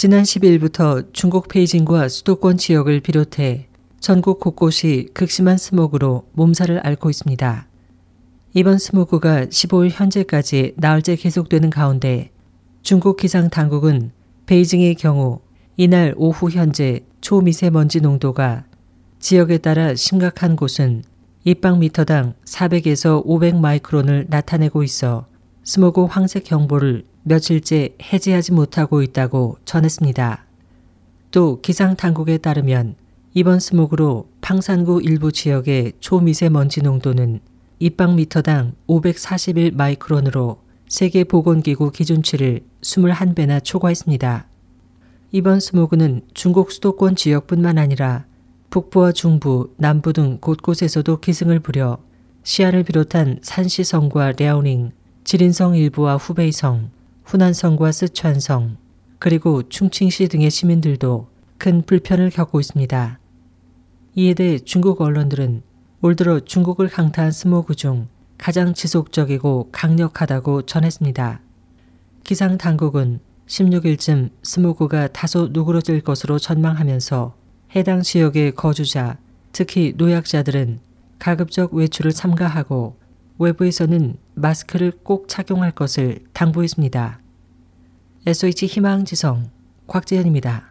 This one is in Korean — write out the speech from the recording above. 지난 10일부터 중국 베이징과 수도권 지역을 비롯해 전국 곳곳이 극심한 스모그로 몸살을 앓고 있습니다. 이번 스모그가 15일 현재까지 나흘째 계속되는 가운데 중국 기상 당국은 베이징의 경우 이날 오후 현재 초미세먼지 농도가 지역에 따라 심각한 곳은 입방미터당 400에서 500마이크론을 나타내고 있어 스모그 황색 경보를 며칠째 해제하지 못하고 있다고 전했습니다. 또 기상 당국에 따르면 이번 스모그로 팡산구 일부 지역의 초미세먼지 농도는 입방미터당 541 마이크론으로 세계보건기구 기준치를 21배나 초과했습니다. 이번 스모그는 중국 수도권 지역뿐만 아니라 북부와 중부, 남부 등 곳곳에서도 기승을 부려 시안을 비롯한 산시성과 레오닝, 지린성 일부와 후베이성, 후난성과 스천성, 그리고 충칭시 등의 시민들도 큰 불편을 겪고 있습니다. 이에 대해 중국 언론들은 올 들어 중국을 강타한 스모그 중 가장 지속적이고 강력하다고 전했습니다. 기상 당국은 16일쯤 스모그가 다소 누그러질 것으로 전망하면서 해당 지역의 거주자, 특히 노약자들은 가급적 외출을 삼가하고 외부에서는 마스크를 꼭 착용할 것을 당부했습니다. SH 희망지성 곽재현입니다.